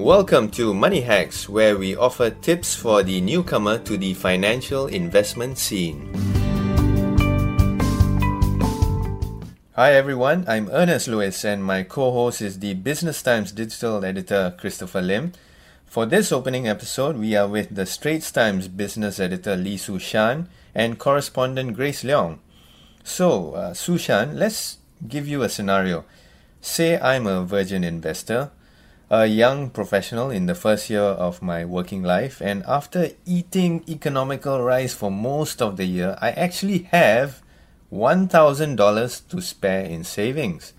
Welcome to Money Hacks, where we offer tips for the newcomer to the financial investment scene. Hi everyone, I'm Ernest Lewis and my co-host is the Business Times digital editor Christopher Lim. For this opening episode, we are with the Straits Times business editor Lee Sushan and correspondent Grace Leong. So, Sushan, let's give you a scenario. Say I'm a virgin investor, a young professional in the first year of my working life, and after eating economical rice for most of the year, I actually have $1,000 to spare in savings.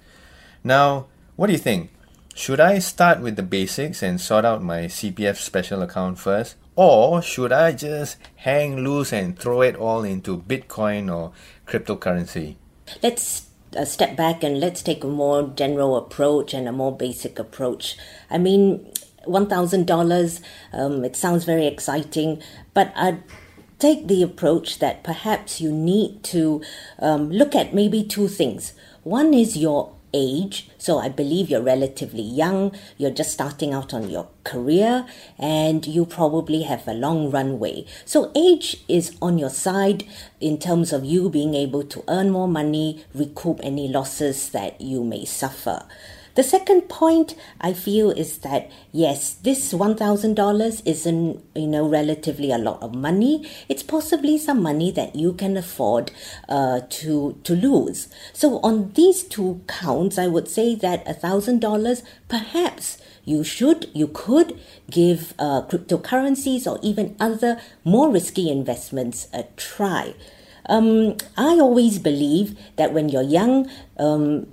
Now, what do you think? Should I start with the basics and sort out my CPF special account first? Or should I just hang loose and throw it all into Bitcoin or cryptocurrency? Let's step back and let's take a more general approach and a more basic approach. I mean, $1,000, it sounds very exciting, but I'd take the approach that perhaps you need to look at maybe two things. One is your age. So I believe you're relatively young, you're just starting out on your career, and you probably have a long runway. So age is on your side in terms of you being able to earn more money, recoup any losses that you may suffer. The second point I feel is that, yes, this $1,000 isn't, relatively a lot of money. It's possibly some money that you can afford to lose. So on these two counts, I would say that $1,000 perhaps you could give cryptocurrencies or even other more risky investments a try. I always believe that when you're young,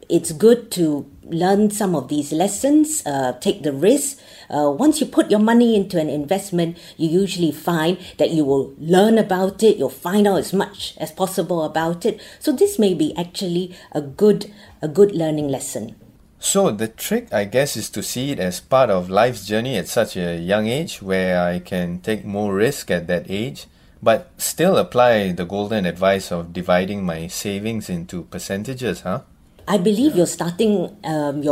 it's good to learn some of these lessons, take the risk. Once you put your money into an investment, you usually find that you will learn about it, you'll find out as much as possible about it. So this may be actually a good learning lesson. So the trick, I guess, is to see it as part of life's journey at such a young age, where I can take more risk at that age, but still apply the golden advice of dividing my savings into percentages, huh? I believe you're starting on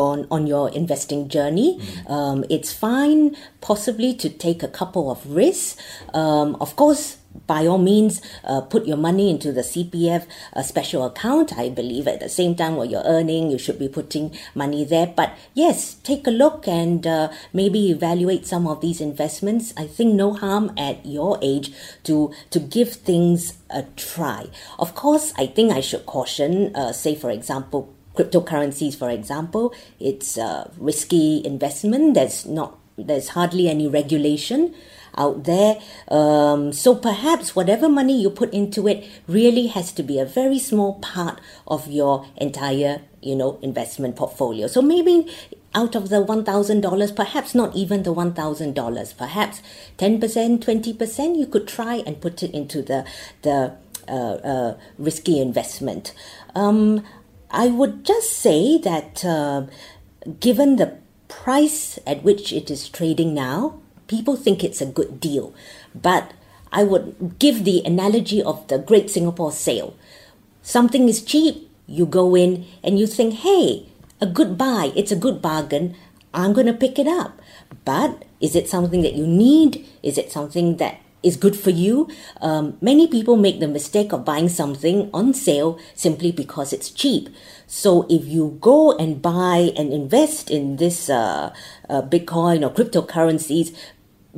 your investing journey. It's fine possibly to take a couple of risks. Of course, by all means, put your money into the CPF special account. I believe at the same time what you're earning, you should be putting money there. But yes, take a look and maybe evaluate some of these investments. I think no harm at your age to give things a try. Of course, I think I should caution, say for example, cryptocurrencies, for example, it's a risky investment. There's hardly any regulation out there. So perhaps whatever money you put into it really has to be a very small part of your entire, investment portfolio. So maybe out of the $1,000, perhaps not even the $1,000, perhaps 10%, 20%, you could try and put it into the risky investment. I would just say that given the price at which it is trading now, people think it's a good deal. But I would give the analogy of the Great Singapore Sale. Something is cheap, you go in and you think, hey, a good buy, it's a good bargain, I'm going to pick it up. But is it something that you need? Is it something that is good for you? Many people make the mistake of buying something on sale simply because it's cheap. So if you go and buy and invest in this Bitcoin or cryptocurrencies,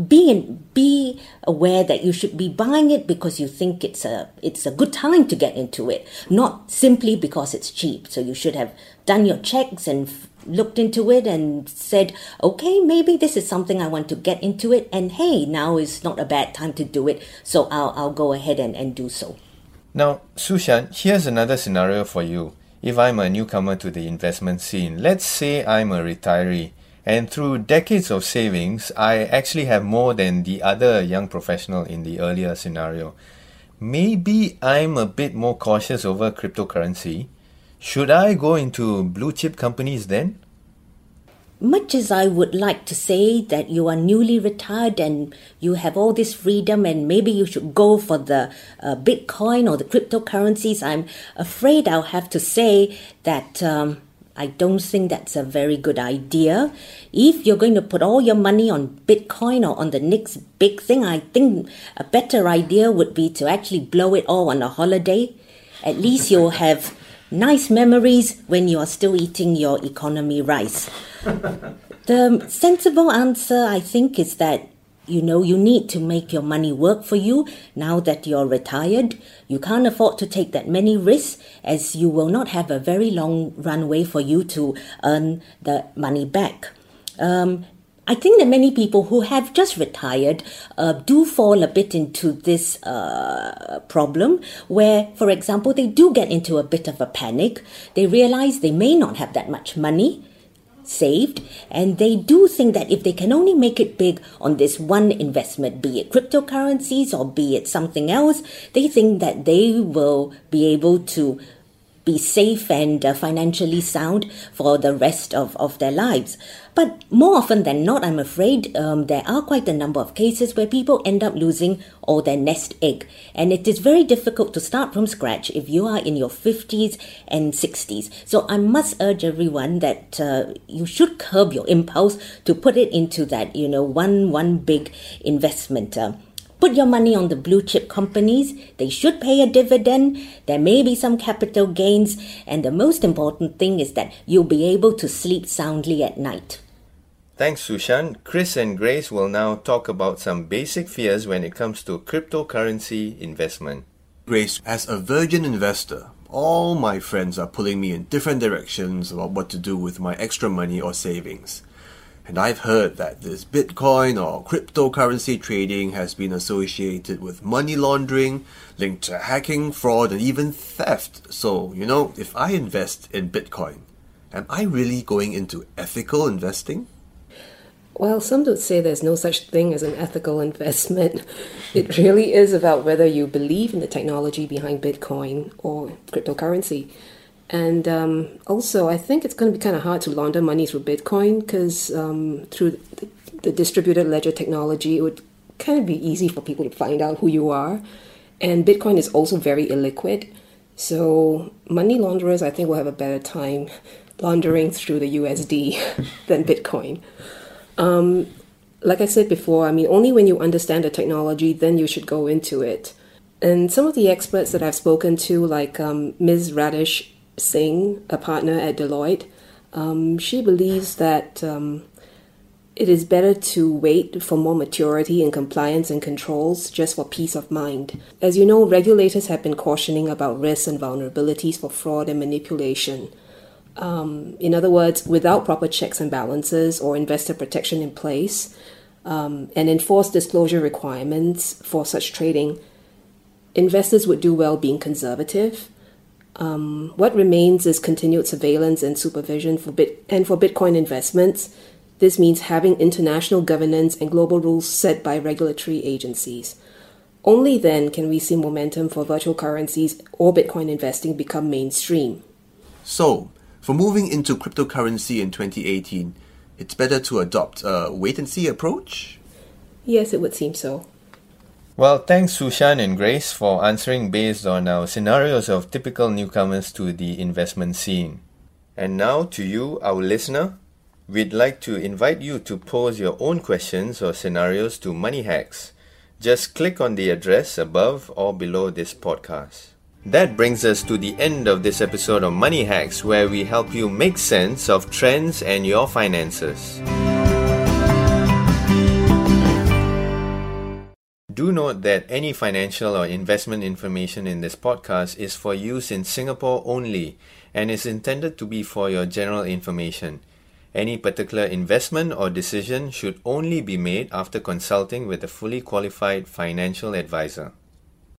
be aware that you should be buying it because you think it's a good time to get into it, not simply because it's cheap. So you should have done your checks and looked into it and said, okay, maybe this is something I want to get into it, and hey, now is not a bad time to do it, so I'll go ahead and do so. Now, Sushan, here's another scenario for you. If I'm a newcomer to the investment scene, let's say I'm a retiree, and through decades of savings, I actually have more than the other young professional in the earlier scenario. Maybe I'm a bit more cautious over cryptocurrency. Should I go into blue chip companies then? Much as I would like to say that you are newly retired and you have all this freedom and maybe you should go for the Bitcoin or the cryptocurrencies, I'm afraid I'll have to say that I don't think that's a very good idea. If you're going to put all your money on Bitcoin or on the next big thing, I think a better idea would be to actually blow it all on a holiday. At least you'll have nice memories when you are still eating your economy rice. The sensible answer, I think, is that, you know, you need to make your money work for you now that you're retired. You can't afford to take that many risks, as you will not have a very long runway for you to earn the money back. I think that many people who have just retired do fall a bit into this problem where, for example, they do get into a bit of a panic. They realize they may not have that much money saved, and they do think that if they can only make it big on this one investment, be it cryptocurrencies or be it something else, they think that they will be able to be safe and financially sound for the rest of their lives. But more often than not, I'm afraid, there are quite a number of cases where people end up losing all their nest egg. And it is very difficult to start from scratch if you are in your 50s and 60s. So I must urge everyone that you should curb your impulse to put it into that, you know, one big investment. Put your money on the blue chip companies. They should pay a dividend. There may be some capital gains. And the most important thing is that you'll be able to sleep soundly at night. Thanks, Sushan. Chris and Grace will now talk about some basic fears when it comes to cryptocurrency investment. Grace, as a virgin investor, all my friends are pulling me in different directions about what to do with my extra money or savings. And I've heard that this Bitcoin or cryptocurrency trading has been associated with money laundering, linked to hacking, fraud, and even theft. So, you know, if I invest in Bitcoin, am I really going into ethical investing? Well, some would say there's no such thing as an ethical investment. It really is about whether you believe in the technology behind Bitcoin or cryptocurrency. And also, I think it's going to be kind of hard to launder money through Bitcoin because through the distributed ledger technology, it would kind of be easy for people to find out who you are. And Bitcoin is also very illiquid. So money launderers, I think, will have a better time laundering through the USD than Bitcoin. Like I said before, I mean, only when you understand the technology, then you should go into it. And some of the experts that I've spoken to, like Ms. Radish Singh, a partner at Deloitte, she believes that it is better to wait for more maturity in compliance and controls just for peace of mind. As you know, regulators have been cautioning about risks and vulnerabilities for fraud and manipulation. In other words, without proper checks and balances or investor protection in place, and enforced disclosure requirements for such trading, investors would do well being conservative. What remains is continued surveillance and supervision for Bitcoin investments. This means having international governance and global rules set by regulatory agencies. Only then can we see momentum for virtual currencies or Bitcoin investing become mainstream. So, for moving into cryptocurrency in 2018, it's better to adopt a wait-and-see approach? Yes, it would seem so. Well, thanks Sushan and Grace for answering based on our scenarios of typical newcomers to the investment scene. And now to you, our listener, we'd like to invite you to pose your own questions or scenarios to Money Hacks. Just click on the address above or below this podcast. That brings us to the end of this episode of Money Hacks, where we help you make sense of trends and your finances. Do note that any financial or investment information in this podcast is for use in Singapore only and is intended to be for your general information. Any particular investment or decision should only be made after consulting with a fully qualified financial advisor.